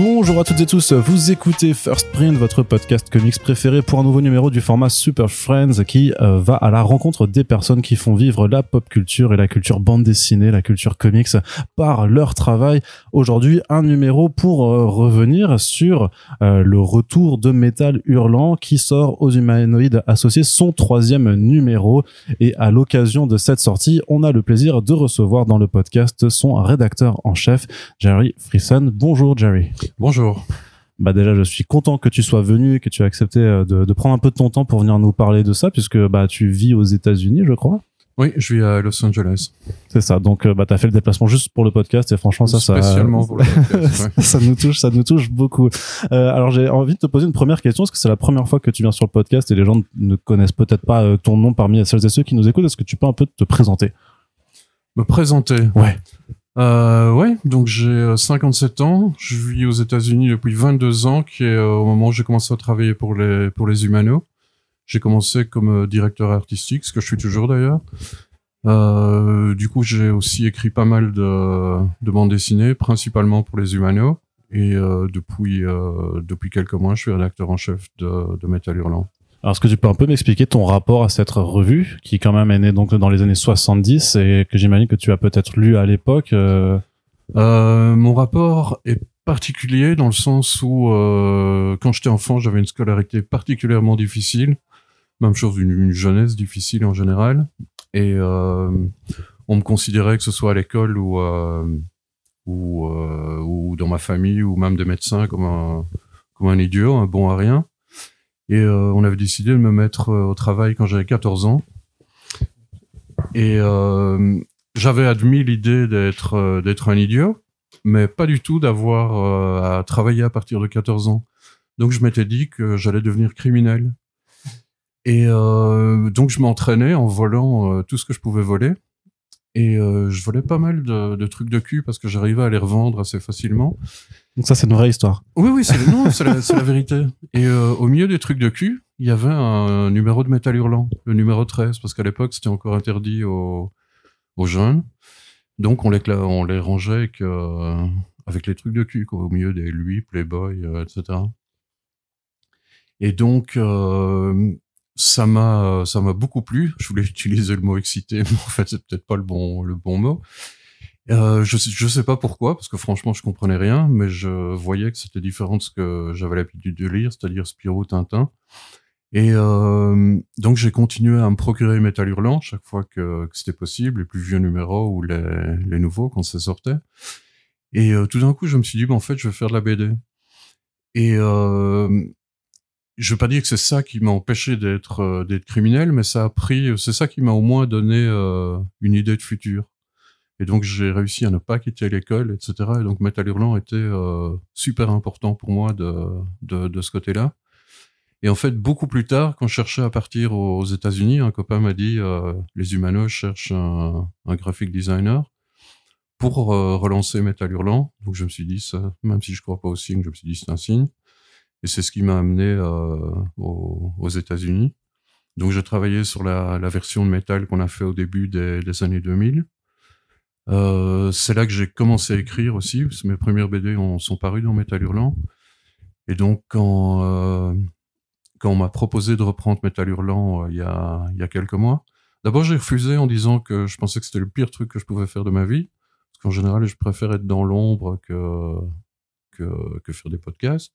Bonjour à toutes et tous, vous écoutez First Print, votre podcast comics préféré pour un nouveau numéro du format Super Friends qui va à la rencontre des personnes qui font vivre la pop culture et la culture bande dessinée, la culture comics par leur travail. Aujourd'hui, un numéro pour revenir sur le retour de Métal Hurlant qui sort aux Humanoïdes Associés, son 3e numéro. Et à l'occasion de cette sortie, on a le plaisir de recevoir dans le podcast son rédacteur en chef, Jerry Frissen. Bonjour Jerry. Bonjour. Bah déjà, je suis content que tu sois venu, que tu as accepté de prendre un peu de ton temps pour venir nous parler de ça, puisque bah tu vis aux États-Unis, je crois. Oui, je vis à Los Angeles. C'est ça. Donc bah t'as fait le déplacement juste pour le podcast et franchement spécialement pour le podcast. Ouais. ça nous touche beaucoup. Alors j'ai envie de te poser une première question parce que c'est la première fois que tu viens sur le podcast et les gens ne connaissent peut-être pas ton nom parmi celles et ceux qui nous écoutent. Est-ce que tu peux un peu te présenter? Me présenter. Ouais. Donc j'ai 57 ans, je vis aux États-Unis depuis 22 ans, qui est au moment où j'ai commencé à travailler pour les Humanos. J'ai commencé comme directeur artistique, ce que je suis toujours d'ailleurs. Du coup, j'ai aussi écrit pas mal de bandes dessinées, principalement pour les Humanos. Et depuis quelques mois, je suis rédacteur en chef de Métal Hurlant. Alors, est-ce que tu peux un peu m'expliquer ton rapport à cette revue, qui quand même est née donc dans les années 70 et que j'imagine que tu as peut-être lu à l'époque? Mon rapport est particulier dans le sens où quand j'étais enfant, j'avais une scolarité particulièrement difficile, même chose une jeunesse difficile en général, et on me considérait, que ce soit à l'école ou dans ma famille ou même des médecins, comme un idiot, un bon à rien. Et on avait décidé de me mettre au travail quand j'avais 14 ans. Et j'avais admis l'idée d'être un idiot, mais pas du tout d'avoir à travailler à partir de 14 ans. Donc je m'étais dit que j'allais devenir criminel. Et donc je m'entraînais en volant tout ce que je pouvais voler. Et je volais pas mal de trucs de cul parce que j'arrivais à les revendre assez facilement. Donc ça, c'est une vraie histoire. Oui, c'est la vérité. Et au milieu des trucs de cul, il y avait un numéro de Métal Hurlant, le numéro 13, parce qu'à l'époque, c'était encore interdit aux jeunes. Donc on les rangeait avec les trucs de cul, quoi, au milieu des lui, Playboy, etc. Et donc... Ça m'a beaucoup plu. Je voulais utiliser le mot excité, mais en fait, c'est peut-être pas le bon mot. Je sais pas pourquoi, parce que franchement, je comprenais rien, mais je voyais que c'était différent de ce que j'avais l'habitude de lire, c'est-à-dire Spirou, Tintin. Et donc, j'ai continué à me procurer Métal Hurlant chaque fois que c'était possible, les plus vieux numéros ou les nouveaux quand ça sortait. Et tout d'un coup, je me suis dit, en fait, je vais faire de la BD. Et je veux pas dire que c'est ça qui m'a empêché d'être criminel, mais c'est ça qui m'a au moins donné une idée de futur. Et donc j'ai réussi à ne pas quitter l'école, etc. Et donc Métal Hurlant était super important pour moi de ce côté-là. Et en fait, beaucoup plus tard, quand je cherchais à partir aux États-Unis, un copain m'a dit les Humanos cherchent un graphic designer pour relancer Métal Hurlant. Donc je me suis dit ça, même si je crois pas au signe, je me suis dit c'est un signe. Et c'est ce qui m'a amené aux États-Unis. Donc j'ai travaillé sur la version de métal qu'on a fait au début des années 2000. C'est là que j'ai commencé à écrire aussi, parce que mes premières BD sont parues dans Métal Hurlant. Et donc quand on m'a proposé de reprendre Métal Hurlant il y a quelques mois, d'abord j'ai refusé en disant que je pensais que c'était le pire truc que je pouvais faire de ma vie, parce qu'en général je préfère être dans l'ombre que faire des podcasts.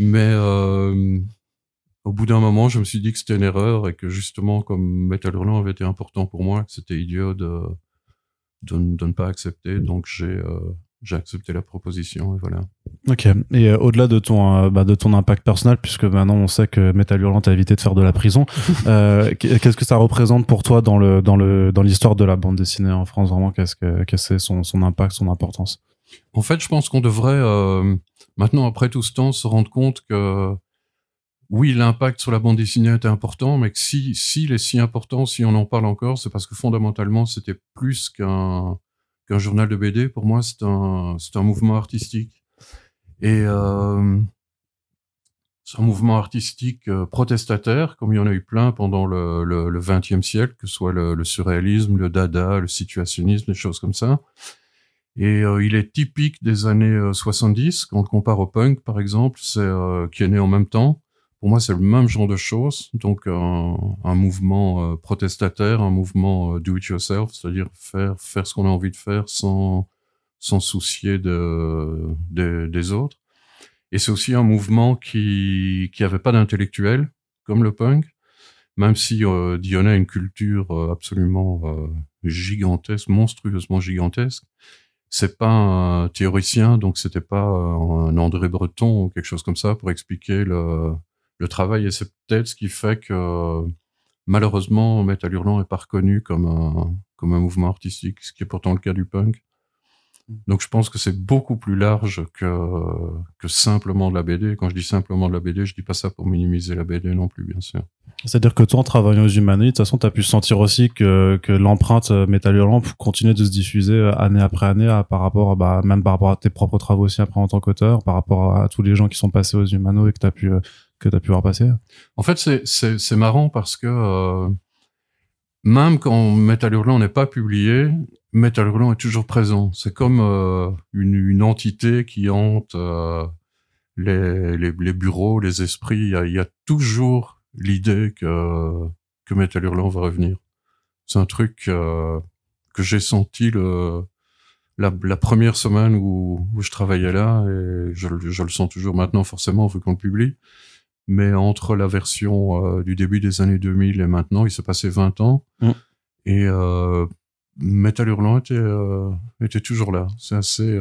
Mais au bout d'un moment, je me suis dit que c'était une erreur et que justement, comme Métal Hurlant avait été important pour moi, que c'était idiot de ne pas accepter. Donc j'ai accepté la proposition et voilà. Ok. Et au-delà de ton impact personnel, puisque maintenant on sait que Métal Hurlant a évité de faire de la prison, qu'est-ce que ça représente pour toi dans l'histoire de la bande dessinée en France vraiment? Qu'est-ce que c'est son impact, son importance? En fait, je pense qu'on devrait maintenant, après tout ce temps, se rendre compte que oui, l'impact sur la bande dessinée était important, mais que s'il est si important, si on en parle encore, c'est parce que fondamentalement, c'était plus qu'un journal de BD. Pour moi, c'est un mouvement artistique. Et c'est un mouvement artistique protestataire, comme il y en a eu plein pendant le XXe siècle, que ce soit le surréalisme, le dada, le situationnisme, des choses comme ça. Et il est typique des années 70, quand on le compare au punk, par exemple, c'est, qui est né en même temps. Pour moi, c'est le même genre de choses. Donc, un mouvement protestataire, un mouvement do-it-yourself, c'est-à-dire faire ce qu'on a envie de faire sans soucier des autres. Et c'est aussi un mouvement qui avait pas d'intellectuel, comme le punk, même si Dionnet a une culture absolument gigantesque, monstrueusement gigantesque. C'est pas un théoricien, donc c'était pas un André Breton ou quelque chose comme ça pour expliquer le travail. Et c'est peut-être ce qui fait que, malheureusement, Métal Hurlant n'est pas reconnu comme un mouvement artistique, ce qui est pourtant le cas du punk. Donc, je pense que c'est beaucoup plus large que simplement de la BD. Quand je dis simplement de la BD, je dis pas ça pour minimiser la BD non plus, bien sûr. C'est-à-dire que toi, en travaillant aux Humanoïdes, de toute façon, t'as pu sentir aussi que l'empreinte Métal Hurlant continuait de se diffuser année après année par rapport, même par rapport à tes propres travaux aussi après en tant qu'auteur, par rapport à tous les gens qui sont passés aux Humanoïdes et que t'as pu voir passer. En fait, c'est marrant parce que, même quand Métal Hurlant n'est pas publié, Métal Hurlant est toujours présent. C'est comme une entité qui hante les bureaux, les esprits. Il y a toujours l'idée que Métal Hurlant va revenir. C'est un truc que j'ai senti la première semaine où je travaillais là, et je le sens toujours maintenant, forcément, vu qu'on le publie. Mais entre la version du début des années 2000 et maintenant, il s'est passé 20 ans. Mmh. Et Métal Hurlant était toujours là. C'est assez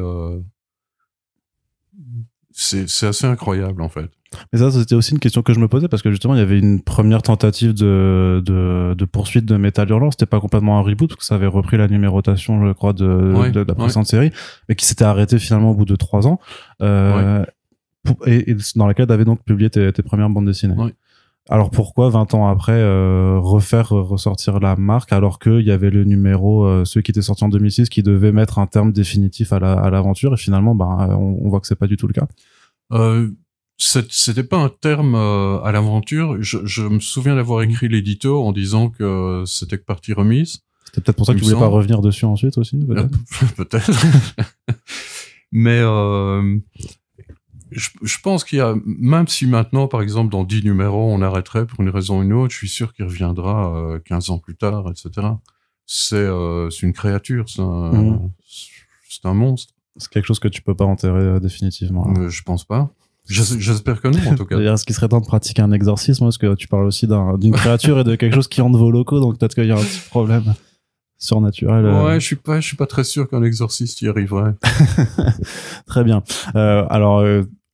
c'est assez incroyable, en fait. Mais ça, c'était aussi une question que je me posais, parce que justement, il y avait une première tentative de poursuite de Métal Hurlant. C'était pas complètement un reboot, parce que ça avait repris la numérotation, je crois, de la précédente série, mais qui s'était arrêtée finalement au bout de 3 ans. Et dans laquelle tu avais donc publié tes premières bandes dessinées. Oui. Alors pourquoi 20 ans après refaire ressortir la marque, alors qu'il y avait le numéro, celui qui était sorti en 2006, qui devait mettre un terme définitif à l'aventure, et finalement on voit que c'est pas du tout le cas. C'était pas un terme à l'aventure. Je me souviens d'avoir écrit l'édito en disant que c'était que partie remise. C'était peut-être pour ça que tu voulais pas revenir dessus ensuite aussi. Peut-être. Mais je pense qu'il y a, même si maintenant, par exemple, dans 10 numéros, on arrêterait pour une raison ou une autre, je suis sûr qu'il reviendra 15 ans plus tard, etc. C'est une créature, c'est un monstre. C'est quelque chose que tu peux pas enterrer définitivement. Je pense pas. J'espère que non, en tout cas. D'ailleurs, est-ce qu'il serait temps de pratiquer un exorcisme, parce que tu parles aussi d'une créature et de quelque chose qui hante vos locaux, donc peut-être qu'il y a un petit problème surnaturel. Ouais, je suis pas très sûr qu'un exorciste y arriverait. Très bien. Alors,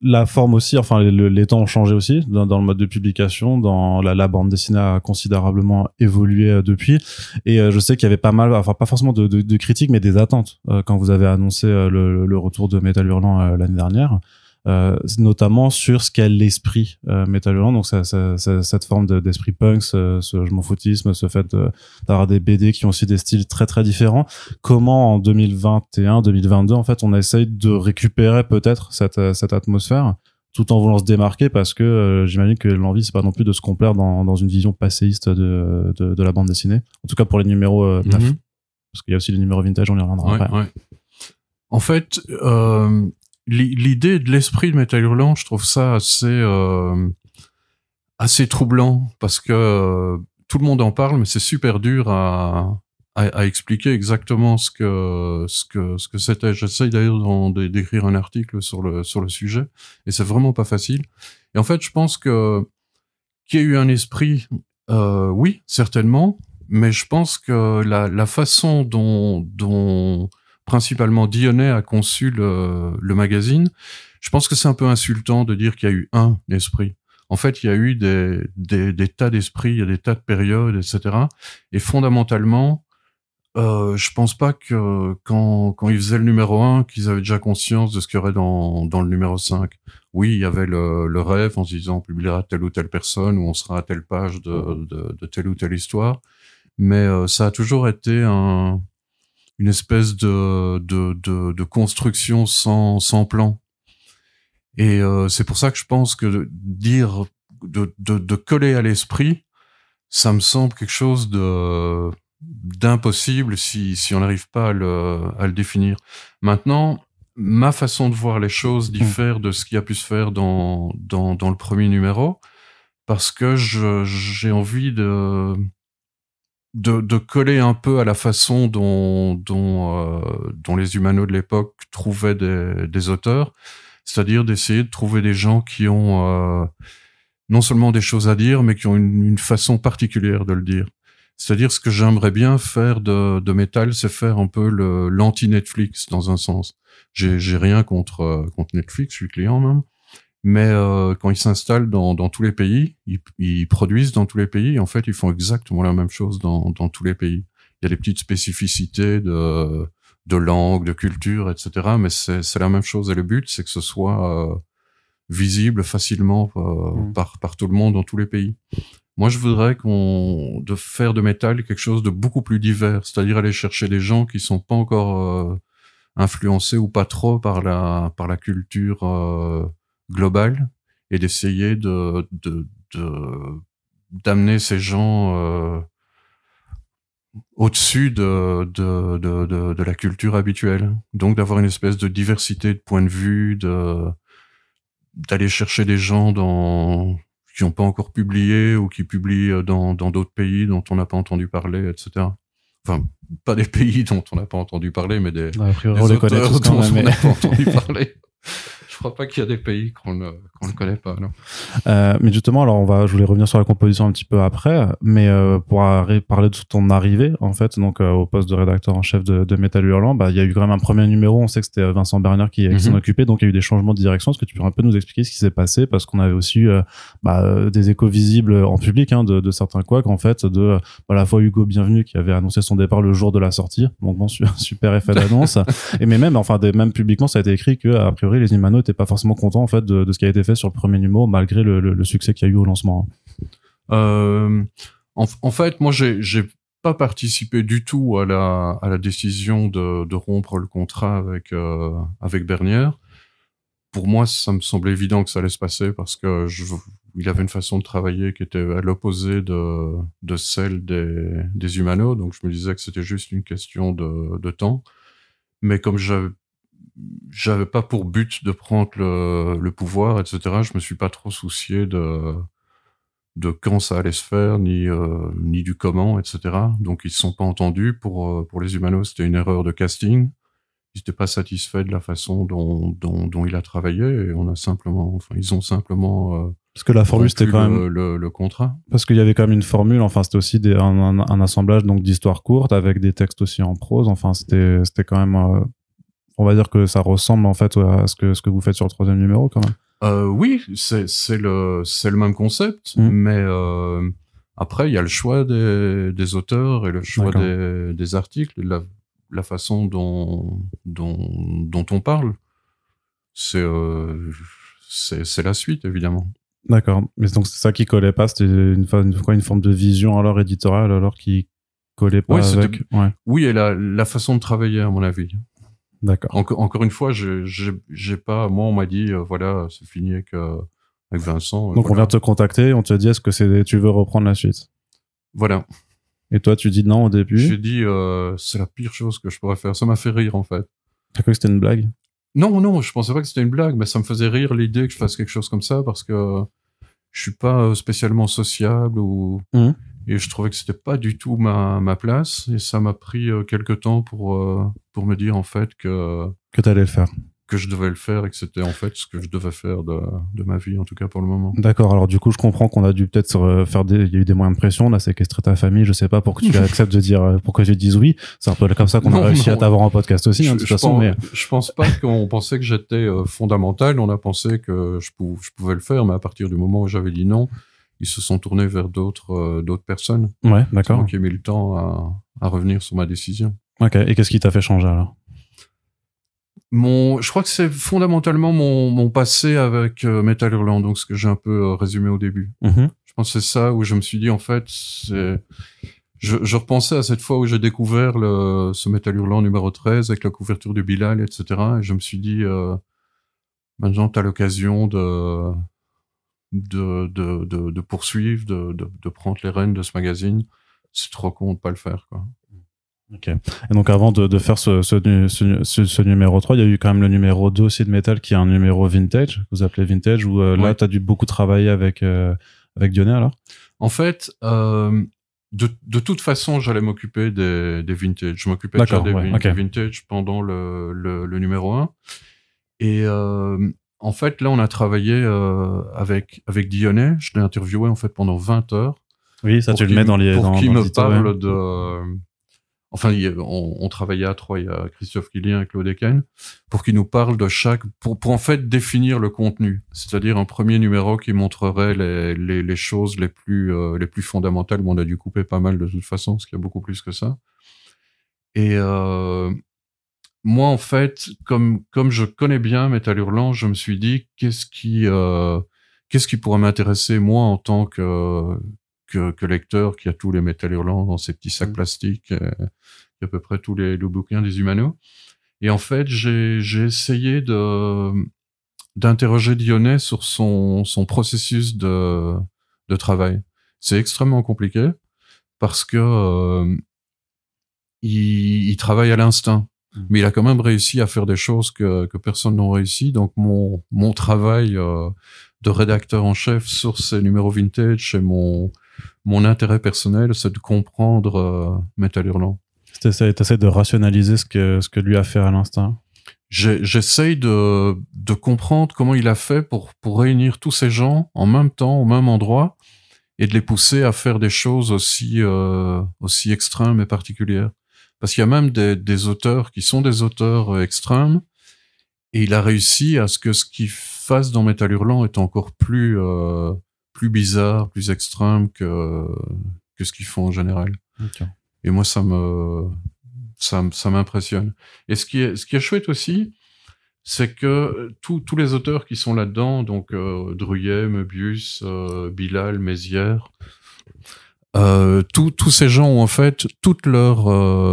la forme aussi, enfin, les temps ont changé aussi dans le mode de publication, dans la bande dessinée a considérablement évolué depuis. Et je sais qu'il y avait pas mal, enfin, pas forcément de critiques, mais des attentes quand vous avez annoncé le retour de Métal Hurlant l'année dernière. Notamment sur ce qu'est l'esprit Métal Hurlant, donc cette forme d'esprit punk, ce je m'en foutisme, ce fait d'avoir des BD qui ont aussi des styles très très différents. Comment en 2021-2022, en fait, on essaye de récupérer peut-être cette atmosphère, tout en voulant se démarquer, parce que j'imagine que l'envie, c'est pas non plus de se complaire dans une vision passéiste de la bande dessinée, en tout cas pour les numéros taf, parce qu'il y a aussi les numéros vintage, on y reviendra après. Ouais. En fait, l'idée de l'esprit de Métal Hurlant, je trouve ça assez troublant, parce que tout le monde en parle, mais c'est super dur à expliquer exactement ce que c'était. J'essaye d'ailleurs d'écrire un article sur le sujet, et c'est vraiment pas facile. Et en fait, je pense que qu'il y a eu un esprit, oui, certainement, mais je pense que la façon dont principalement Dionnet a conçu le magazine, je pense que c'est un peu insultant de dire qu'il y a eu un esprit. En fait, il y a eu des tas d'esprits, il y a des tas de périodes, etc. Et fondamentalement, je pense pas que quand ils faisaient le numéro 1, qu'ils avaient déjà conscience de ce qu'il y aurait dans le numéro 5. Oui, il y avait le rêve en se disant on publiera telle ou telle personne, ou on sera à telle page de telle ou telle histoire. Mais ça a toujours été une espèce de construction sans plan. Et c'est pour ça que je pense que de coller à l'esprit, ça me semble quelque chose d'impossible si on n'arrive pas à le définir. Maintenant, ma façon de voir les choses diffère de ce qui a pu se faire dans le premier numéro, parce que j'ai envie de coller un peu à la façon dont les humanos de l'époque trouvaient des auteurs, c'est-à-dire d'essayer de trouver des gens qui ont non seulement des choses à dire, mais qui ont une façon particulière de le dire. C'est-à-dire, ce que j'aimerais bien faire de Métal, c'est faire un peu l'anti-Netflix, dans un sens. J'ai rien contre Netflix, je suis client même. Mais quand ils s'installent dans tous les pays, ils produisent dans tous les pays. En fait, ils font exactement la même chose dans tous les pays. Il y a des petites spécificités de langue, de culture, etc. Mais c'est la même chose. Et le but, c'est que ce soit visible facilement par tout le monde dans tous les pays. Moi, je voudrais de faire de Métal quelque chose de beaucoup plus divers, c'est-à-dire aller chercher des gens qui sont pas encore influencés ou pas trop par la culture globale, et d'essayer d'amener ces gens au-dessus de la culture habituelle. Donc, d'avoir une espèce de diversité de points de vue, d'aller chercher des gens qui n'ont pas encore publié ou qui publient dans d'autres pays dont on n'a pas entendu parler, etc. Enfin, pas des pays dont on n'a pas entendu parler, mais des auteurs dont on n'a pas entendu parler. Je crois pas qu'il y a des pays qu'on ne connaît pas, non. Mais justement, alors je voulais revenir sur la composition un petit peu après, mais pour parler de ton arrivée, en fait, donc au poste de rédacteur en chef de Métal Hurlant, il y a eu quand même un premier numéro, on sait que c'était Vincent Bernier qui s'en occupait, donc il y a eu des changements de direction. Est-ce que tu peux un peu nous expliquer ce qui s'est passé, parce qu'on avait aussi des échos visibles en public de certains couacs, en fait, de à la fois Hugo Bienvenu qui avait annoncé son départ le jour de la sortie, donc bon, super effet d'annonce, mais même publiquement, ça a été écrit que a priori les Humanoïdes t'es pas forcément content en fait de ce qui a été fait sur le premier numéro, malgré le succès qu'il y a eu au lancement. En fait, moi j'ai pas participé du tout à la décision de rompre le contrat avec Bernier. Pour moi, ça me semblait évident que ça allait se passer, parce que il avait une façon de travailler qui était à l'opposé de celle des Humanoïdes, donc je me disais que c'était juste une question de temps. Mais comme j'avais pas pour but de prendre le pouvoir, etc. Je me suis pas trop soucié de quand ça allait se faire, ni du comment, etc. Donc ils se sont pas entendus. Pour les Humanoïdes, c'était une erreur de casting. Ils n'étaient pas satisfaits de la façon dont il a travaillé, et ils ont simplement parce que la formule c'était quand même le contrat, parce qu'il y avait quand même une formule, enfin c'était aussi un assemblage donc d'histoires courtes avec des textes aussi en prose, enfin c'était quand même on va dire que ça ressemble en fait à ce que vous faites sur le troisième numéro quand même. Oui, c'est le même concept, mais après il y a le choix des auteurs et le choix des articles, la façon dont on parle. C'est la suite évidemment. D'accord, mais donc c'est ça qui collait pas, c'était une forme de vision alors éditoriale alors qui collait pas avec. Oui, et la façon de travailler à mon avis. D'accord. Encore une fois, j'ai pas. Moi, on m'a dit, voilà, c'est fini avec Vincent. Donc, on vient te contacter, on te dit, est-ce que tu veux reprendre la suite ? Voilà. Et toi, tu dis non au début ? J'ai dit, c'est la pire chose que je pourrais faire. Ça m'a fait rire, en fait. T'as cru que c'était une blague ? Non, je pensais pas que c'était une blague, mais ça me faisait rire l'idée que je fasse quelque chose comme ça, parce que je suis pas spécialement sociable et je trouvais que c'était pas du tout ma place, et ça m'a pris quelques temps pour me dire en fait que t'allais le faire, que je devais le faire, et que c'était en fait ce que je devais faire de ma vie, en tout cas pour le moment. D'accord, alors du coup je comprends qu'on a dû peut-être il y a eu des moyens de pression, on a séquestré ta famille, je sais pas, pour que tu acceptes pour que tu dises oui. C'est un peu comme ça qu'on a réussi à t'avoir en podcast aussi, de toute façon. Je pense pas qu'on pensait que j'étais fondamental, on a pensé que je pouvais le faire, mais à partir du moment où j'avais dit non, ils se sont tournés vers d'autres personnes. Ouais, d'accord. Donc, j'ai mis le temps à revenir sur ma décision. Ok. Et qu'est-ce qui t'a fait changer alors ? Je crois que c'est fondamentalement mon passé avec Métal Hurlant, donc ce que j'ai un peu résumé au début. Mm-hmm. Je pense que c'est ça où je me suis dit, en fait, je repensais à cette fois où j'ai découvert ce Métal Hurlant numéro 13 avec la couverture de Bilal, etc. Et je me suis dit, maintenant, t'as l'occasion de poursuivre, de prendre les rênes de ce magazine. c'est trop con de pas le faire, quoi. Ok. Et donc avant de faire ce numéro 3, il y a eu quand même le numéro 2 aussi de Métal, qui est un numéro vintage, que vous appelez vintage, où là t'as dû beaucoup travailler avec Dionnet, alors. En fait, de toute façon, j'allais m'occuper des vintage. Je m'occupais des vintage pendant le numéro 1. Et en fait, là, on a travaillé avec Dionnet. Je l'ai interviewé en fait pendant 20 heures. Oui, ça tu le mets dans les... Pour qu'il me parle de... Enfin, on travaillait à trois, il y a Christophe Lilien et Claude Ecken, pour qu'ils nous parlent de chaque... Pour en fait définir le contenu. C'est-à-dire un premier numéro qui montrerait les choses les plus fondamentales. Bon, on a dû couper pas mal de toute façon, parce qu'il y a beaucoup plus que ça. Et moi, en fait, comme je connais bien Métal Hurlant, je me suis dit, qu'est-ce qui pourrait m'intéresser, moi, en tant que lecteur, qui a tous les Métal Hurlants dans ses petits sacs plastiques, à peu près tous les bouquins des Humanos. Et en fait, j'ai essayé d'interroger Dionnet sur son processus de travail. C'est extrêmement compliqué parce que il travaille à l'instinct, mais il a quand même réussi à faire des choses que personne n'a réussi. Donc mon travail de rédacteur en chef sur ces numéros vintage, c'est mon intérêt personnel, c'est de comprendre Métal Hurlant. T'essaies de rationaliser ce que lui a fait à l'instinct. J'essaye de comprendre comment il a fait pour réunir tous ces gens en même temps, au même endroit, et de les pousser à faire des choses aussi extrêmes et particulières. Parce qu'il y a même des auteurs qui sont des auteurs extrêmes, et il a réussi à ce qu'il fasse dans Métal Hurlant est encore plus bizarre, plus extrême que ce qu'ils font en général. Okay. Et moi, ça m'impressionne. Et ce qui est chouette aussi, c'est que tous les auteurs qui sont là-dedans, donc Druillet, Mœbius, Bilal, Mézière, tous ces gens ont en fait toute leur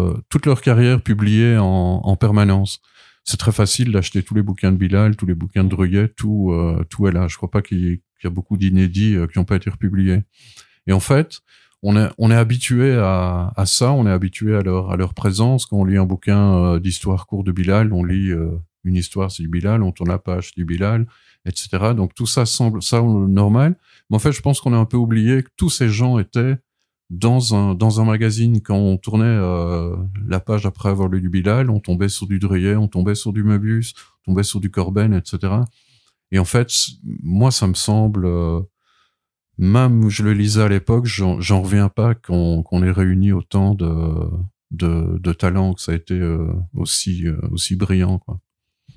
carrière publiée en permanence. C'est très facile d'acheter tous les bouquins de Bilal, tous les bouquins de Druillet, tout est là. Je crois pas qu'il y a beaucoup d'inédits qui n'ont pas été republiés. Et en fait, on est habitué à ça, on est habitué à leur présence. Quand on lit un bouquin d'histoire courte de Bilal, on lit une histoire, c'est du Bilal, on tourne la page, c'est du Bilal, etc. Donc tout ça semble normal. Mais en fait, je pense qu'on a un peu oublié que tous ces gens étaient dans un magazine. Quand on tournait la page après avoir lu du Bilal, on tombait sur du Druillet, on tombait sur du Mœbius, on tombait sur du Corben, etc. Et en fait, moi, ça me semble, même je le lisais à l'époque, j'en reviens pas qu'on ait réuni autant de talents, que ça a été aussi brillant, quoi.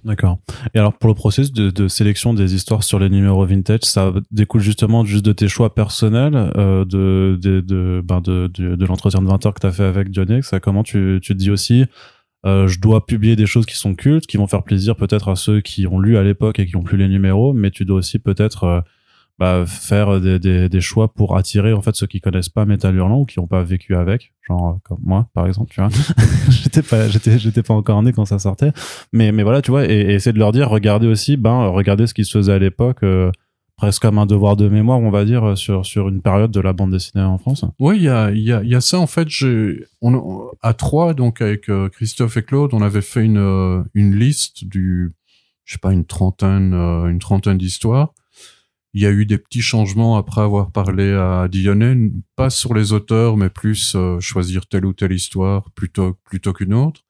D'accord. Et alors, pour le processus de sélection des histoires sur les numéros vintage, ça découle juste de tes choix personnels, de l'entretien de 20 heures que t'as fait avec Dionnet. Ça, comment tu te dis aussi, je dois publier des choses qui sont cultes, qui vont faire plaisir peut-être à ceux qui ont lu à l'époque et qui ont plus les numéros, mais tu dois aussi peut-être faire des choix pour attirer en fait ceux qui connaissent pas Métal Hurlant ou qui ont pas vécu avec, genre comme moi par exemple, tu vois. j'étais pas encore né quand ça sortait, mais voilà, tu vois, et essayer de leur dire, regardez aussi, regardez ce qui se faisait à l'époque, presque comme un devoir de mémoire, on va dire, sur une période de la bande dessinée en France. Oui, il y a ça, en fait. À trois, donc avec Christophe et Claude, on avait fait une liste une trentaine d'histoires. Il y a eu des petits changements après avoir parlé à Dionnet, pas sur les auteurs, mais plus choisir telle ou telle histoire plutôt qu'une autre.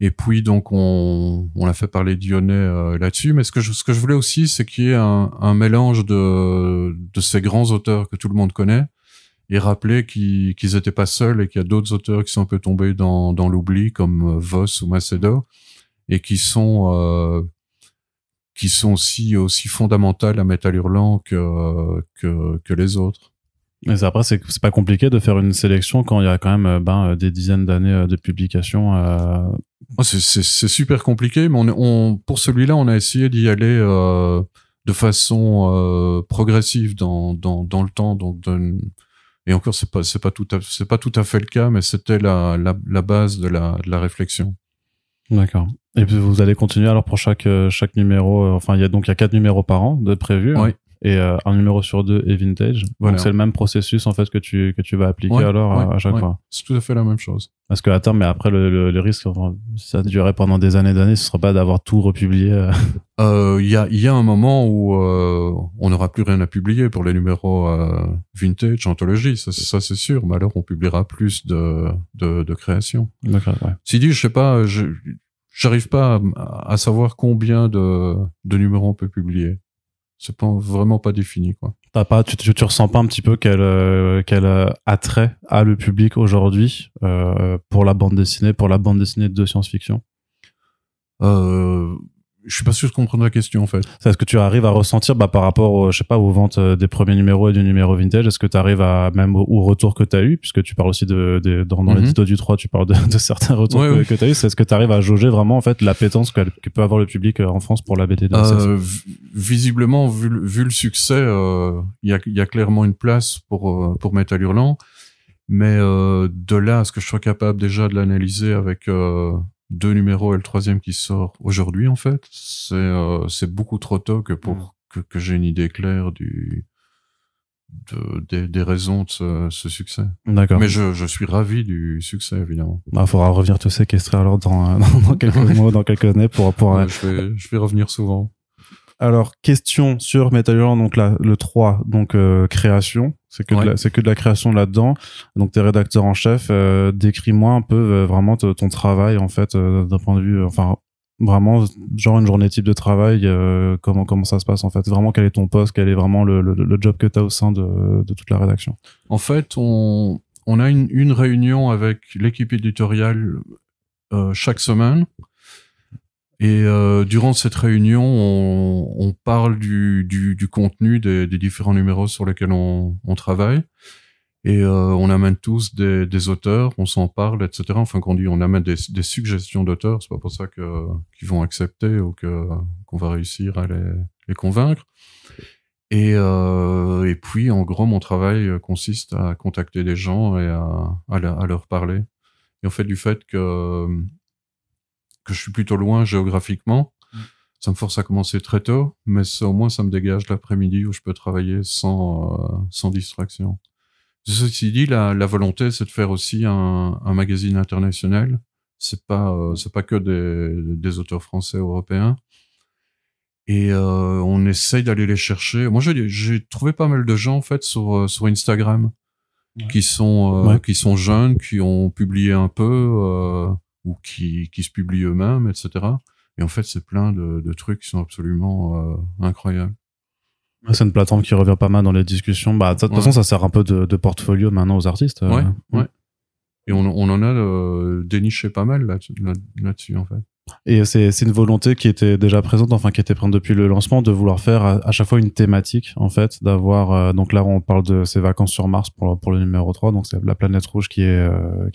Et puis donc on a fait parler Dionnet là-dessus, mais ce que je voulais aussi, c'est qu'il y ait un mélange de ces grands auteurs que tout le monde connaît, et rappeler qu'ils étaient pas seuls et qu'il y a d'autres auteurs qui sont un peu tombés dans l'oubli, comme Vos ou Macedo, et qui sont aussi fondamentales à Métal Hurlant que les autres. Mais après, c'est pas compliqué de faire une sélection quand il y a quand même des dizaines d'années de publications. C'est super compliqué, mais pour celui-là, on a essayé d'y aller de façon progressive dans le temps. Donc, et encore, c'est pas tout à fait le cas, mais c'était la base de la réflexion. D'accord. Et puis vous allez continuer alors pour chaque numéro. Enfin, il y a 4 numéros par an de prévus. Oui. et un numéro sur deux est vintage. Voilà. Donc c'est le même processus en fait que tu vas appliquer à chaque fois. C'est tout à fait la même chose. Parce que attends, mais après le risque, si ça durait pendant des années, ce ne sera pas d'avoir tout republié. Il y a un moment où on n'aura plus rien à publier pour les numéros vintage, anthologie, ça c'est sûr. Mais alors on publiera plus de créations. D'accord. Ouais. Si dit, je sais pas, j'arrive pas à savoir combien de numéros on peut publier. C'est pas vraiment pas défini, quoi. Tu ressens pas un petit peu quel attrait a le public aujourd'hui pour la bande dessinée de science-fiction? Je suis pas sûr de comprendre la question, en fait. Est-ce que tu arrives à ressentir, par rapport aux ventes des premiers numéros et du numéro vintage, est-ce que tu arrives à, même au retour que tu as eu, puisque tu parles aussi dans l'édito du 3, tu parles de certains retours que tu as eu, est-ce que tu arrives à jauger vraiment, en fait, l'appétence que peut avoir le public en France pour la BD de visiblement, vu le succès, il y a clairement une place pour Métal Hurlant, mais de là à ce que je sois capable déjà de l'analyser avec... deux numéros et le troisième qui sort aujourd'hui, en fait, c'est beaucoup trop tôt que j'ai une idée claire des raisons de ce succès. D'accord. Mais je suis ravi du succès, évidemment. Il faudra revenir te séquestrer alors dans quelques mois, dans quelques années pour... Ouais, je vais revenir souvent. Alors, question sur Métal Hurlant, donc là, le 3, donc création, c'est que de la création là-dedans. Donc, t'es rédacteur en chef, décris-moi un peu vraiment ton travail, en fait, d'un point de vue, vraiment, genre une journée type de travail, comment ça se passe, en fait. Vraiment, quel est ton poste, quel est vraiment le job que t'as au sein de toute la rédaction? En fait, on a une réunion avec l'équipe éditoriale chaque semaine. Et durant cette réunion, on parle du contenu des différents numéros sur lesquels on travaille. Et on amène tous des auteurs, on s'en parle, etc. Enfin, on amène des suggestions d'auteurs. C'est pas pour ça qu'ils vont accepter ou qu'on va réussir à les convaincre. Et puis, en gros, mon travail consiste à contacter des gens et à leur parler. Et en fait, du fait que je suis plutôt loin géographiquement. Ça me force à commencer très tôt, mais ça, au moins, ça me dégage l'après-midi où je peux travailler sans distraction. Ceci dit, la volonté, c'est de faire aussi un magazine international. C'est pas que des auteurs français, européens. Et on essaye d'aller les chercher. Moi, j'ai trouvé pas mal de gens, en fait, sur Instagram, qui sont jeunes, qui ont publié un peu... ou qui se publient eux-mêmes, etc. Et en fait, c'est plein de trucs qui sont absolument incroyables. C'est une plateforme qui revient pas mal dans les discussions. De toute façon, ça sert un peu de portfolio maintenant aux artistes. Ouais. Et on en a déniché pas mal là-dessus, en fait. Et c'est une volonté qui était déjà présente, depuis le lancement, de vouloir faire à chaque fois une thématique, en fait, d'avoir donc là on parle de ces vacances sur Mars pour le numéro 3, donc c'est la planète rouge qui est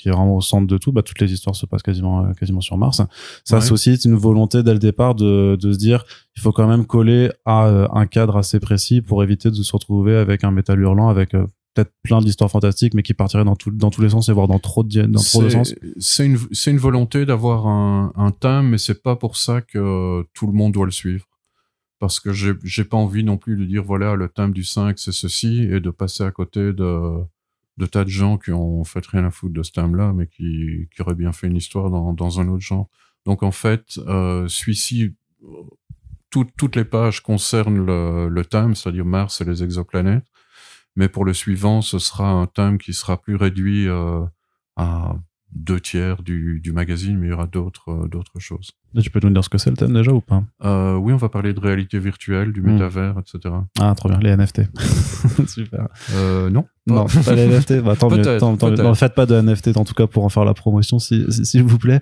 vraiment au centre de tout. Toutes les histoires se passent quasiment sur Mars. Ça c'est aussi une volonté dès le départ de se dire il faut quand même coller à un cadre assez précis pour éviter de se retrouver avec un Métal Hurlant avec peut-être plein d'histoires fantastiques, mais qui partiraient dans tous les sens, et voire dans trop de sens. C'est une volonté d'avoir un thème, mais c'est pas pour ça que tout le monde doit le suivre. Parce que j'ai pas envie non plus de dire, voilà, le thème du 5, c'est ceci, et de passer à côté de tas de gens qui ont fait rien à foutre de ce thème-là, mais qui auraient bien fait une histoire dans un autre genre. Donc, en fait, celui-ci, toutes les pages concernent le thème, c'est-à-dire Mars et les exoplanètes. Mais pour le suivant, ce sera un thème qui sera plus réduit à 2/3 du magazine, mais il y aura d'autres choses. Et tu peux nous dire ce que c'est le thème déjà ou pas? Oui, on va parler de réalité virtuelle, du métavers, etc. Ah, trop bien, les NFT. Super. Non, pas les NFT. Tant mieux. Ne faites pas de NFT, en tout cas pour en faire la promotion, s'il vous plaît.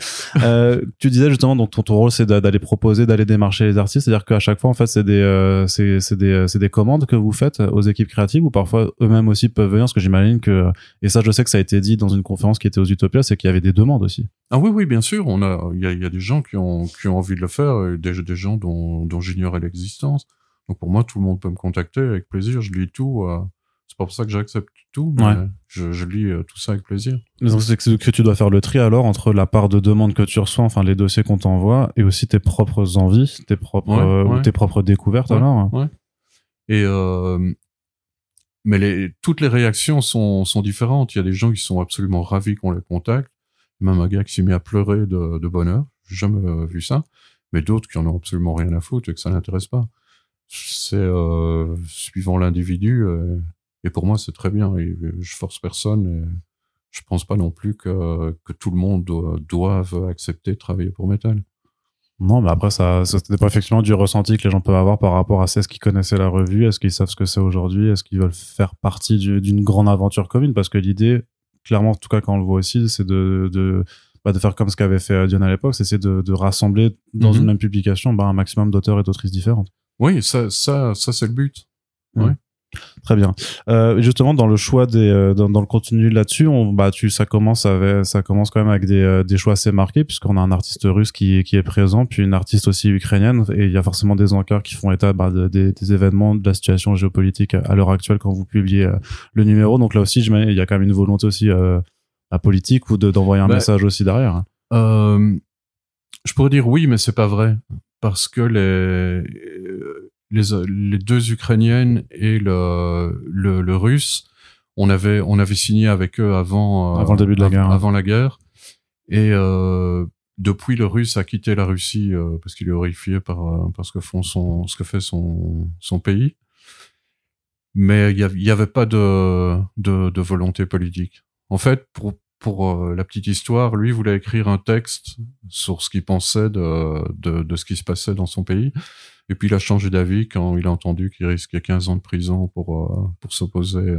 Tu disais justement, donc ton rôle, c'est d'aller proposer, d'aller démarcher les artistes, c'est-à-dire qu'à chaque fois, en fait, c'est des commandes que vous faites aux équipes créatives, ou parfois eux-mêmes aussi peuvent venir, parce que j'imagine que, et ça, je sais que ça a été dit dans une conférence qui était aux Utopias, c'est qu'il y avait des demandes aussi. Ah oui, bien sûr. Il y a des gens qui ont envie de le faire, des gens dont j'ignorais l'existence. Donc pour moi, tout le monde peut me contacter avec plaisir. Je lis tout. C'est pas pour ça que j'accepte tout, mais je lis tout ça avec plaisir. Mais donc, c'est que tu dois faire le tri alors entre la part de demande que tu reçois, les dossiers qu'on t'envoie, et aussi tes propres envies, tes propres découvertes. Et mais toutes les réactions sont différentes. Il y a des gens qui sont absolument ravis qu'on les contacte. Même un gars qui s'est mis à pleurer de bonheur. J'ai jamais vu ça. Mais d'autres qui en ont absolument rien à foutre et que ça n'intéresse pas. C'est suivant l'individu. Et pour moi, c'est très bien. Et je force personne. Et je pense pas non plus que tout le monde doive accepter de travailler pour Métal. Non, mais après, ça dépend effectivement du ressenti que les gens peuvent avoir par rapport à ce qu'ils connaissaient la revue, est-ce qu'ils savent ce que c'est aujourd'hui, est-ce qu'ils veulent faire partie d'une grande aventure commune, parce que l'idée, clairement, en tout cas, quand on le voit aussi, c'est de faire comme ce qu'avait fait Dionnet à l'époque, c'est essayer de rassembler dans une même publication un maximum d'auteurs et d'autrices différentes. Oui, ça c'est le but. Mmh. Oui. Très bien. Justement, dans le choix dans le contenu là-dessus, ça commence quand même avec des choix assez marqués, puisqu'on a un artiste russe qui est présent, puis une artiste aussi ukrainienne, et il y a forcément des encadres qui font état des événements, de la situation géopolitique à l'heure actuelle quand vous publiez le numéro. Donc là aussi, il y a quand même une volonté aussi à politique ou d'envoyer un message aussi derrière. Je pourrais dire oui, mais c'est pas vrai, parce que les deux Ukrainiennes et le Russe, on avait signé avec eux avant le début de la guerre. Avant la guerre. Et depuis, le Russe a quitté la Russie parce qu'il est horrifié par ce que fait son pays. Mais il n'y avait pas de volonté politique. En fait, pour la petite histoire, lui voulait écrire un texte sur ce qu'il pensait de ce qui se passait dans son pays. Et puis, il a changé d'avis quand il a entendu qu'il risquait 15 ans de prison pour s'opposer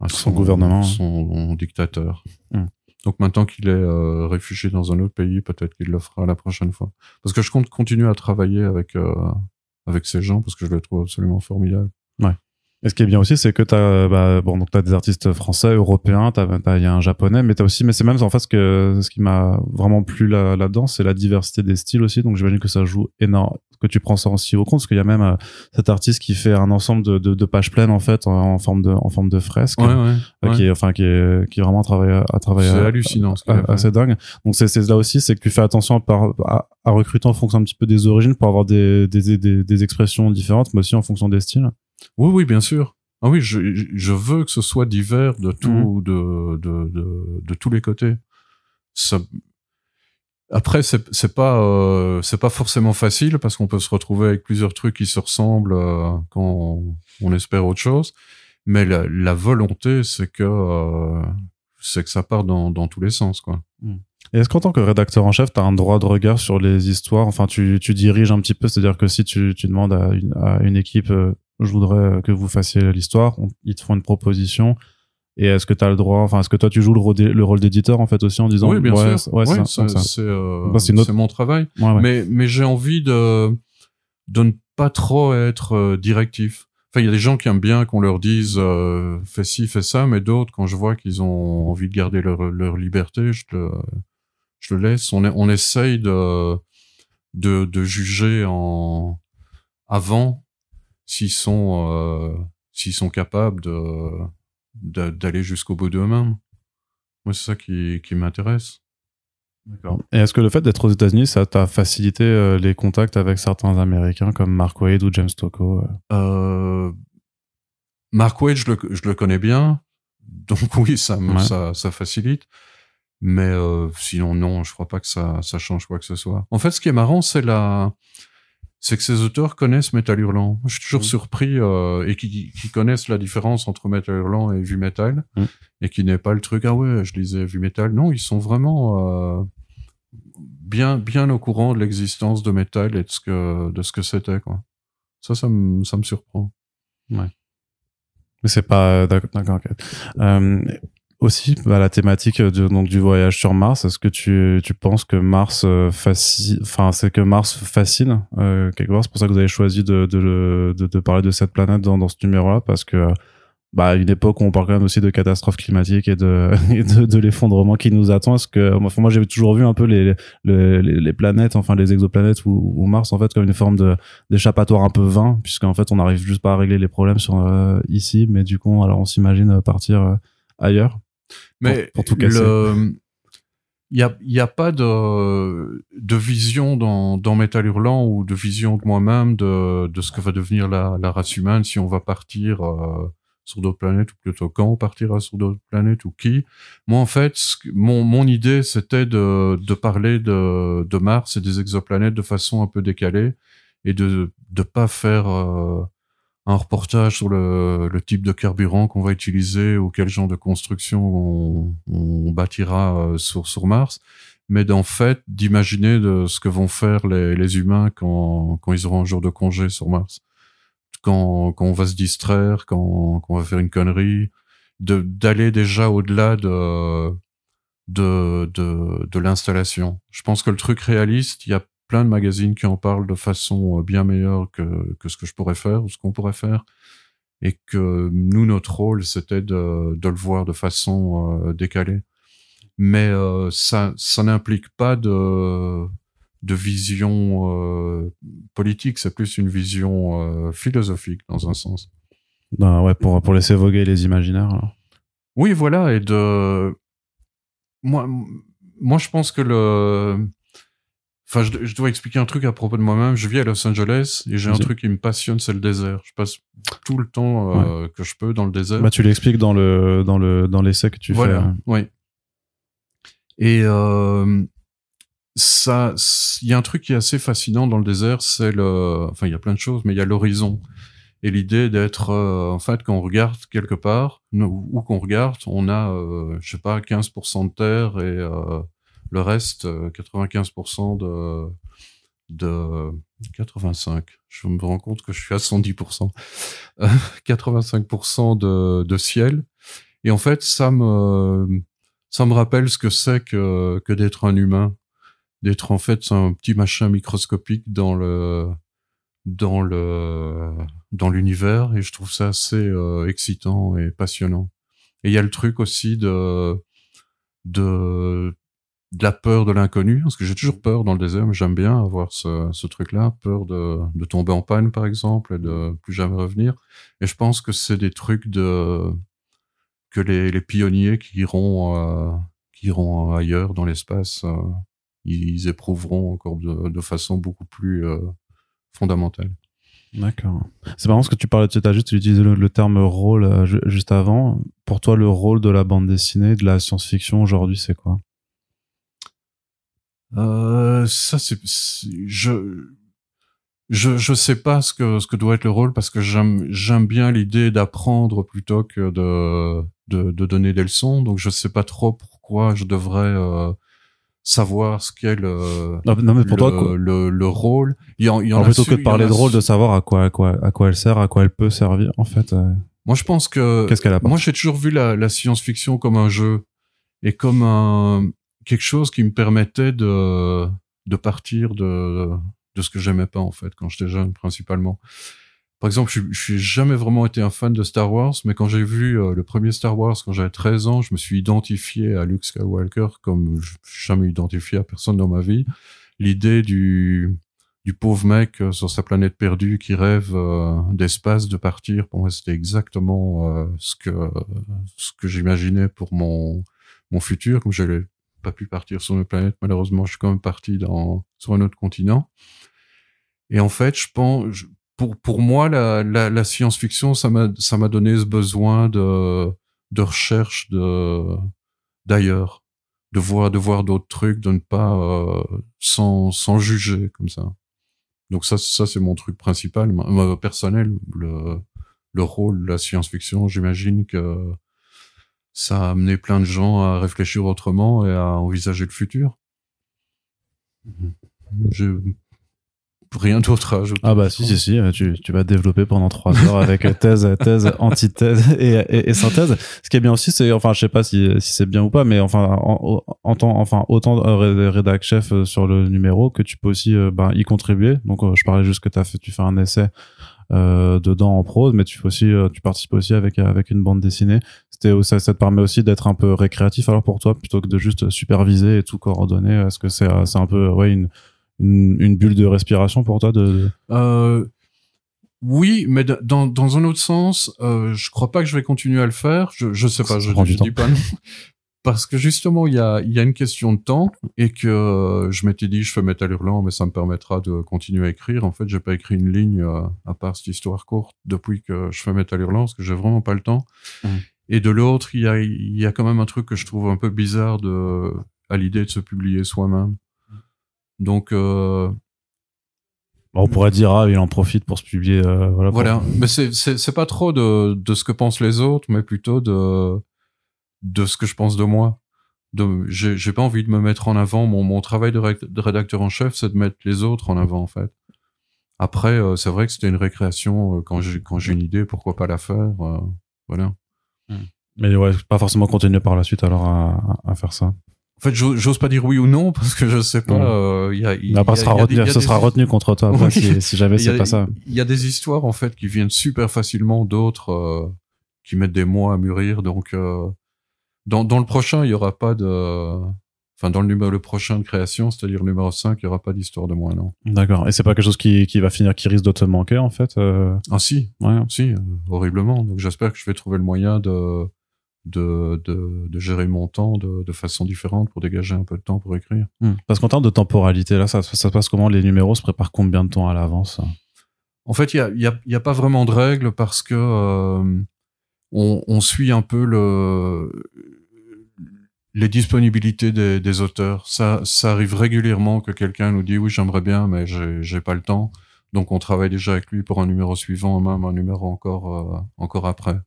à son gouvernement, son dictateur. Mmh. Donc, maintenant qu'il est réfugié dans un autre pays, peut-être qu'il le fera la prochaine fois. Parce que je compte continuer à travailler avec ces gens, parce que je le trouve absolument formidable. Ouais. Et ce qui est bien aussi, c'est que t'as des artistes français, européens, il y a un japonais, mais t'as aussi, mais c'est même en fait ce qui m'a vraiment plu là-dedans, c'est la diversité des styles aussi. Donc j'imagine que ça joue énorme, que tu prends ça aussi au compte, parce qu'il y a même cet artiste qui fait un ensemble de pages pleines en fait en forme de fresque, ouais. qui est vraiment à travailler. C'est hallucinant, assez dingue. Donc c'est là aussi, c'est que tu fais attention à recruter en fonction un petit peu des origines pour avoir des expressions différentes, mais aussi en fonction des styles. Oui, bien sûr. Ah oui, je veux que ce soit divers de tous les côtés. Ça... Après, c'est pas forcément facile, parce qu'on peut se retrouver avec plusieurs trucs qui se ressemblent quand on espère autre chose. Mais la volonté, c'est que ça part dans tous les sens, quoi. Mm. Et est-ce qu'en tant que rédacteur en chef, tu as un droit de regard sur les histoires ? Enfin, tu diriges un petit peu, c'est-à-dire que si tu demandes à une équipe « Je voudrais que vous fassiez l'histoire », ils te font une proposition. Et est-ce que tu as le droit... Enfin, est-ce que toi, tu joues le rôle d'éditeur, en fait, aussi, en disant... Oui, bien sûr. Ouais, c'est mon travail. Ouais, ouais. Mais j'ai envie de ne pas trop être directif. Enfin, il y a des gens qui aiment bien qu'on leur dise « Fais ci, fais ça », mais d'autres, quand je vois qu'ils ont envie de garder leur liberté, je le laisse. On essaye de juger avant s'ils sont capables d'aller jusqu'au bout d'eux-mêmes. Moi, c'est ça qui m'intéresse. D'accord. Et est-ce que le fait d'être aux États-Unis, ça t'a facilité les contacts avec certains Américains comme Mark Waid ou James Tocco ? Mark Waid, je le connais bien. Donc oui, ça facilite. Mais sinon, non, je crois pas que ça change quoi que ce soit. En fait, ce qui est marrant, c'est que ces auteurs connaissent Métal Hurlant. Je suis toujours surpris, et qui connaissent la différence entre Métal Hurlant et Vu Métal, et qui n'est pas le truc « Ah ouais, je lisais Vu Métal ». Non, ils sont vraiment bien au courant de l'existence de Métal et de ce que c'était, quoi. Ça me surprend. Ouais. Mais c'est pas... D'accord, ok. Aussi, la thématique du voyage sur Mars, est-ce que tu penses que Mars fascine, quelque part, c'est pour ça que vous avez choisi de parler de cette planète dans ce numéro-là, parce que à une époque où on parle quand même aussi de catastrophes climatiques et de l'effondrement qui nous attend, est-ce que moi j'ai toujours vu un peu les planètes, enfin les exoplanètes ou Mars en fait comme une forme d'échappatoire un peu vain, puisqu'en fait on n'arrive juste pas à régler les problèmes ici, mais du coup alors on s'imagine partir ailleurs. Mais pour tout casser. Il n'y a pas de vision dans Métal Hurlant ou de vision de moi-même de ce que va devenir la race humaine, si on va partir sur d'autres planètes, ou plutôt quand on partira sur d'autres planètes, ou qui. Moi, en fait, mon idée, c'était de parler de Mars et des exoplanètes de façon un peu décalée et de ne pas faire un reportage sur le type de carburant qu'on va utiliser ou quel genre de construction on bâtira sur Mars, mais en fait d'imaginer de ce que vont faire les humains quand ils auront un jour de congé sur Mars, quand on va se distraire, quand on va faire une connerie, d'aller déjà au-delà de l'installation. Je pense que le truc réaliste, il y a plein de magazines qui en parlent de façon bien meilleure que ce que je pourrais faire ou ce qu'on pourrait faire, et que nous, notre rôle, c'était de le voir de façon décalée. Mais ça n'implique pas de vision politique, c'est plus une vision philosophique dans un sens. Non, ouais, pour laisser voguer les imaginaires. Alors. Oui, voilà, et moi je pense que Enfin, je dois expliquer un truc à propos de moi-même. Je vis à Los Angeles et j'ai un truc qui me passionne, c'est le désert. Je passe tout le temps que je peux dans le désert. Bah, tu l'expliques dans l'essai que tu fais. Voilà, oui. Et il y a un truc qui est assez fascinant dans le désert, c'est Enfin, il y a plein de choses, mais il y a l'horizon. Et l'idée d'être... en fait, quand on regarde quelque part, où qu'on regarde, on a, je sais pas, 15% de terre et... le reste, 95% 85%. Je me rends compte que je suis à 110%. 85% de ciel. Et en fait, ça me rappelle ce que c'est que d'être un humain. D'être en fait un petit machin microscopique dans l'univers. Et je trouve ça assez excitant et passionnant. Et il y a le truc aussi de la peur de l'inconnu, parce que j'ai toujours peur dans le désert, mais j'aime bien avoir ce truc-là, peur de tomber en panne, par exemple, et de plus jamais revenir. Et je pense que c'est des trucs que les pionniers qui iront ailleurs dans l'espace, ils éprouveront encore de façon beaucoup plus fondamentale. D'accord. C'est marrant ce que tu parlais, tu as juste utilisé le terme rôle juste avant. Pour toi, le rôle de la bande dessinée, de la science-fiction aujourd'hui, c'est quoi ? Je sais pas ce que doit être le rôle, parce que j'aime bien l'idée d'apprendre plutôt que de donner des leçons, donc je sais pas trop pourquoi je devrais savoir ce qu'est le rôle. Il y en a plutôt que de parler de rôle, de savoir à quoi elle sert, à quoi elle peut servir en fait. Moi je pense que qu'est-ce qu'elle apporte. Moi j'ai toujours vu la science-fiction comme un jeu et comme quelque chose qui me permettait de partir de ce que j'aimais pas, en fait, quand j'étais jeune, principalement. Par exemple, je n'ai jamais vraiment été un fan de Star Wars, mais quand j'ai vu le premier Star Wars, quand j'avais 13 ans, je me suis identifié à Luke Skywalker comme je ne suis jamais identifié à personne dans ma vie. L'idée du pauvre mec sur sa planète perdue qui rêve d'espace, de partir, pour moi, c'était exactement ce que j'imaginais pour mon futur, comme je l'ai pas pu partir sur notre planète. Malheureusement, je suis quand même parti sur un autre continent. Et en fait, je pense, pour moi, la science-fiction, ça m'a donné ce besoin de recherche d'ailleurs, de voir d'autres trucs, de ne pas, sans juger, comme ça. Donc ça, c'est mon truc principal, personnel, le rôle de la science-fiction. J'imagine que ça a amené plein de gens à réfléchir autrement et à envisager le futur. J'ai rien d'autre à ajouter. Ah bah si, tu vas développer pendant 3 heures avec thèse, antithèse et synthèse. Ce qui est bien aussi, c'est, enfin je sais pas si c'est bien ou pas, mais enfin autant rédac chef sur le numéro que tu peux aussi y contribuer. Donc je parlais juste que tu fais un essai dedans en prose, mais tu participes aussi avec une bande dessinée. Ça te permet aussi d'être un peu récréatif alors pour toi, plutôt que de juste superviser et tout coordonner. Est-ce que c'est un peu une bulle de respiration pour toi Oui, mais dans un autre sens, je crois pas que je vais continuer à le faire. Je sais pas, je dis pas non. Parce que justement, il y a une question de temps et que je m'étais dit, je fais Métal Hurlant, mais ça me permettra de continuer à écrire. En fait, j'ai pas écrit une ligne, à part cette histoire courte, depuis que je fais Métal Hurlant, parce que j'ai vraiment pas le temps. Mmh. Et de l'autre, il y a quand même un truc que je trouve un peu bizarre à l'idée de se publier soi-même. Donc, on pourrait dire, ah, il en profite pour se publier, voilà. Mais c'est pas trop de ce que pensent les autres, mais plutôt de ce que je pense de moi. J'ai pas envie de me mettre en avant. Mon travail de rédacteur en chef, c'est de mettre les autres en avant, en fait. Après, c'est vrai que c'était une récréation. Quand j'ai une idée, pourquoi pas la faire, voilà. Mais ouais, pas forcément continuer par la suite alors à faire ça. En fait, j'ose pas dire oui ou non parce que je sais pas. Sera retenu contre toi après, oui. si jamais c'est pas ça. Il y a des histoires en fait qui viennent super facilement, d'autres qui mettent des mois à mûrir. Donc dans le prochain, il y aura pas de. Enfin, dans le prochain de création, c'est-à-dire le numéro 5, il y aura pas d'histoire de moi, non. D'accord. Et c'est pas quelque chose qui risque de te manquer en fait. Ah si, ouais, si, horriblement. Donc j'espère que je vais trouver le moyen de gérer mon temps de façon différente pour dégager un peu de temps pour écrire. Parce qu'en termes de temporalité, là, ça passe comment? Les numéros se préparent combien de temps à l'avance? En fait, il y a pas vraiment de règles parce que on suit un peu les disponibilités des auteurs. Ça arrive régulièrement que quelqu'un nous dit oui, j'aimerais bien, mais j'ai pas le temps. Donc on travaille déjà avec lui pour un numéro suivant, même un numéro encore après.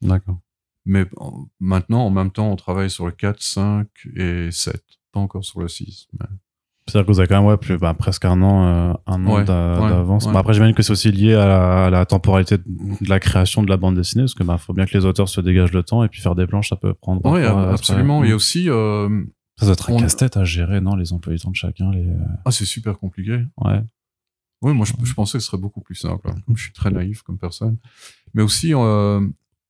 D'accord. Mais maintenant, en même temps, on travaille sur le 4, 5 et 7. Pas encore sur le 6. Mais... C'est-à-dire que vous avez quand même presque un an d'avance. Ouais. Bah, après, j'imagine que c'est aussi lié à la temporalité de la création de la bande dessinée, parce que faut bien que les auteurs se dégagent le temps et puis faire des planches, ça peut prendre... Oui, absolument. Et aussi... Ça doit être un casse-tête à gérer, non? Les emplois du temps de chacun. Ah, c'est super compliqué. Ouais. Oui, moi, je pensais que ce serait beaucoup plus simple. Hein. Je suis très naïf comme personne. Mais aussi...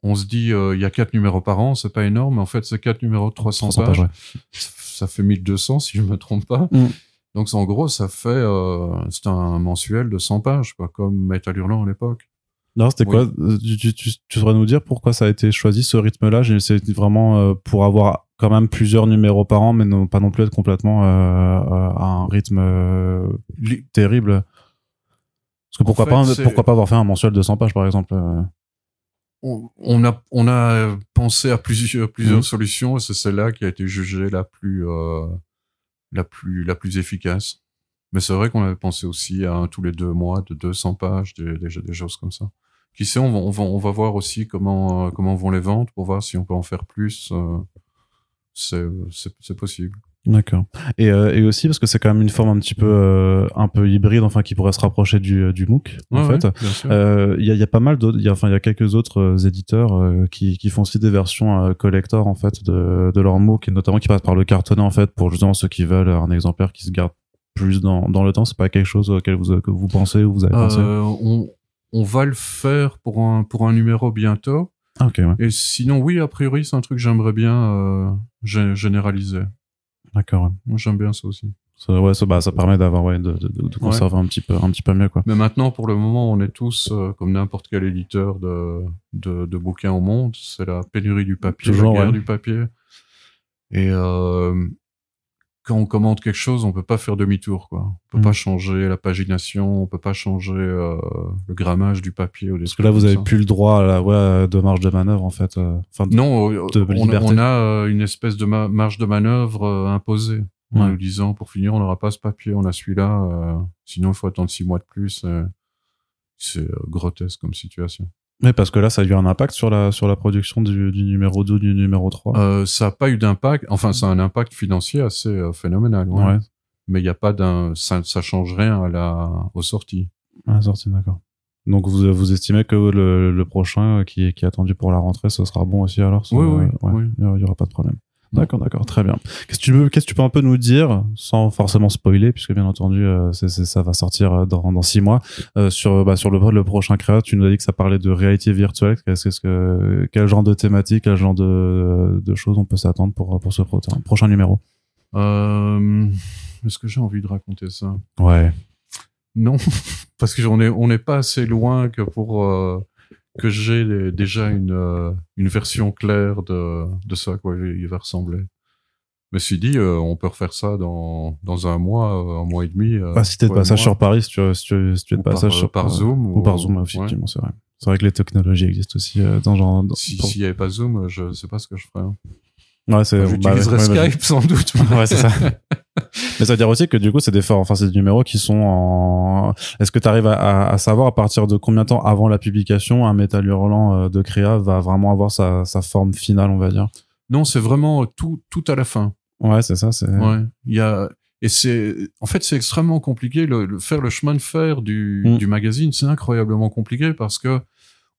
on se dit, il y a 4 numéros par an, c'est pas énorme, mais en fait, c'est 4 numéros de 300 pages. Ouais. Ça fait 1200, si je me trompe pas. Donc, en gros, ça fait, c'est un mensuel de 100 pages, quoi, comme Métal Hurlant à l'époque. Non, c'était oui. Quoi? Tu saurais nous dire pourquoi ça a été choisi, ce rythme-là? C'est vraiment pour avoir quand même plusieurs numéros par an, mais pas non plus être complètement à un rythme terrible. Parce que pourquoi pas avoir fait un mensuel de 100 pages, par exemple? On a pensé à plusieurs solutions et c'est celle-là qui a été jugée la plus efficace. Mais c'est vrai qu'on avait pensé aussi à tous les 2 mois de 200 pages, des choses comme ça. Qui sait, on va voir aussi comment vont les ventes pour voir si on peut en faire plus. C'est possible. D'accord. Et aussi parce que c'est quand même une forme un peu hybride, enfin qui pourrait se rapprocher du MOOC en fait. Il y a pas mal d'autres, il y a quelques autres éditeurs qui font aussi des versions collector en fait de leur MOOC et notamment qui passent par le cartonné en fait pour justement ceux qui veulent un exemplaire qui se garde plus dans le temps. C'est pas quelque chose auquel vous pensez ou vous avez pensé? On va le faire pour un numéro bientôt. Ah, ok. Ouais. Et sinon oui, a priori c'est un truc que j'aimerais bien généraliser. D'accord, ouais. Moi j'aime bien ça aussi. Ça permet d'avoir de conserver un petit peu mieux quoi. Mais maintenant pour le moment on est tous comme n'importe quel éditeur de bouquins au monde, c'est la pénurie du papier, la guerre du papier. Et quand on commande quelque chose, on peut pas faire demi-tour quoi. On peut pas changer la pagination, on peut pas changer le grammage du papier. Parce que là vous avez plus le droit à de marge de manœuvre en fait. On a une espèce de marge de manœuvre imposée en nous disant pour finir on n'aura pas ce papier, on a celui-là. Sinon il faut attendre 6 mois de plus. C'est grotesque comme situation. Mais parce que là, ça a eu un impact sur la production du numéro 2, du numéro 3. Ça n'a pas eu d'impact. Enfin, ça a un impact financier assez phénoménal. Ouais. Mais il n'y a pas ça change rien aux sorties. À la sortie, d'accord. Donc, vous estimez que le prochain qui est attendu pour la rentrée, ça sera bon aussi alors? Oui. Il n'y aura pas de problème. D'accord, très bien. Qu'est-ce que tu peux un peu nous dire, sans forcément spoiler, puisque bien entendu, ça va sortir dans 6 mois, sur le prochain créa? Tu nous as dit que ça parlait de réalité virtuelle. Quel genre de thématique, quel genre de choses on peut s'attendre pour ce prochain numéro? Est-ce que j'ai envie de raconter ça? Ouais. Non, parce que on n'est pas assez loin que pour que j'ai déjà une version claire de ça, quoi il va ressembler. Mais si dit, on peut refaire ça dans un mois et demi. Si t'es de passage sur Paris, si tu es de passage par Zoom. Ou par Zoom, effectivement, ouais. C'est vrai. C'est vrai que les technologies existent aussi. S'il n'y avait pas Zoom, je ne sais pas ce que je ferais. Hein. Ouais, j'utiliserais Skype sans doute. Ouais, c'est ça. Mais ça veut dire aussi que du coup, c'est des numéros qui sont en... Est-ce que tu arrives à savoir à partir de combien de temps avant la publication un Métal Hurlant de créa va vraiment avoir sa forme finale, on va dire? Non, c'est vraiment tout à la fin. Ouais, c'est ça. Ouais. C'est extrêmement compliqué. Faire le chemin de fer du magazine, c'est incroyablement compliqué parce que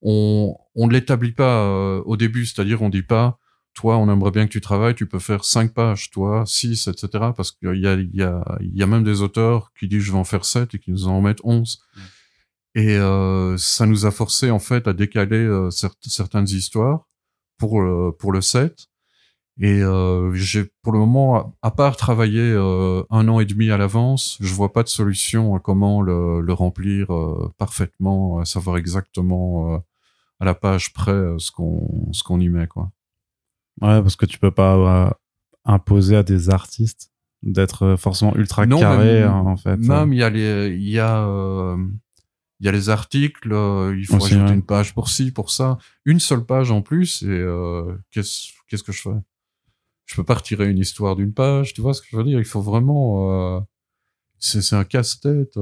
on ne l'établit pas au début. C'est-à-dire, on dit pas, toi, on aimerait bien que tu travailles, tu peux faire 5 pages, toi, 6, etc. Parce qu'il y a même des auteurs qui disent, je vais en faire 7 et qui nous en mettent 11. Et, ça nous a forcé, en fait, à décaler certaines histoires pour le 7. Et j'ai pour le moment, à part travailler 1 an et demi à l'avance, je vois pas de solution à comment le remplir parfaitement, à savoir exactement à la page près ce qu'on y met, quoi. Ouais, parce que tu peux pas imposer à des artistes d'être forcément ultra carré, même, en fait. Même il y a les articles, il faut ajouter une page pour ci, pour ça, une seule page en plus, et qu'est-ce que je fais? Je peux pas retirer une histoire d'une page, tu vois ce que je veux dire? Il faut vraiment, c'est un casse-tête,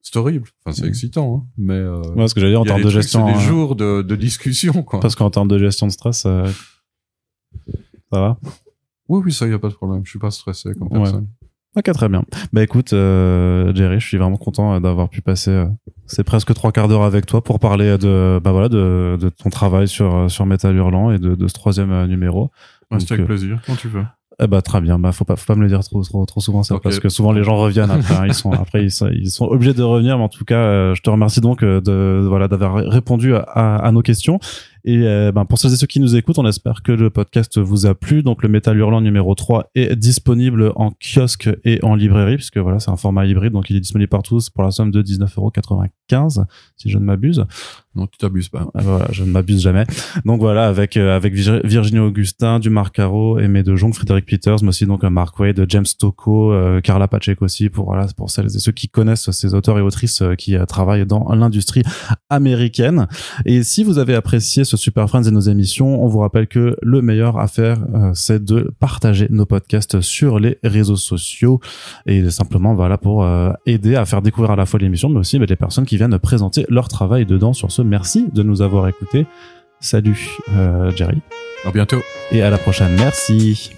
c'est horrible. Enfin, c'est excitant, hein. Mais ce que j'allais dire en termes de gestion, c'est des jours de discussion, quoi. Parce qu'en termes de gestion de stress, ça va? Oui, ça y a pas de problème. Je suis pas stressé comme personne. Ok, très bien. Bah écoute, Jerry, je suis vraiment content d'avoir pu passer ces presque 3 quarts d'heure avec toi pour parler de ton travail sur Métal Hurlant et de ce 3e numéro. C'était avec plaisir, quand tu veux. Très bien. Faut pas me le dire trop souvent, ça, okay. Parce que souvent les gens reviennent après. Hein, ils sont obligés de revenir. Mais en tout cas, je te remercie donc d'avoir répondu à nos questions. Et pour celles et ceux qui nous écoutent, on espère que le podcast vous a plu. Donc le Métal Hurlant numéro 3 est disponible en kiosque et en librairie, puisque voilà, c'est un format hybride, donc il est disponible partout pour la somme de 19,95 €, si je ne m'abuse. Non, tu t'abuses pas. Voilà, je ne m'abuse jamais. Donc voilà, avec Virginie Augustin, du Marc Carreau, Aimé de Jong, Frédéric Peters, mais aussi donc Mark Waid, James Tocco, Carla Pacheco aussi, pour celles et ceux qui connaissent ces auteurs et autrices qui travaillent dans l'industrie américaine. Et si vous avez apprécié ce Super Friends et nos émissions, on vous rappelle que le meilleur à faire, c'est de partager nos podcasts sur les réseaux sociaux et simplement voilà pour aider à faire découvrir à la fois l'émission mais aussi les personnes qui viennent présenter leur travail dedans. Sur ce, merci de nous avoir écoutés. Salut Jerry. À bientôt. Et à la prochaine. Merci.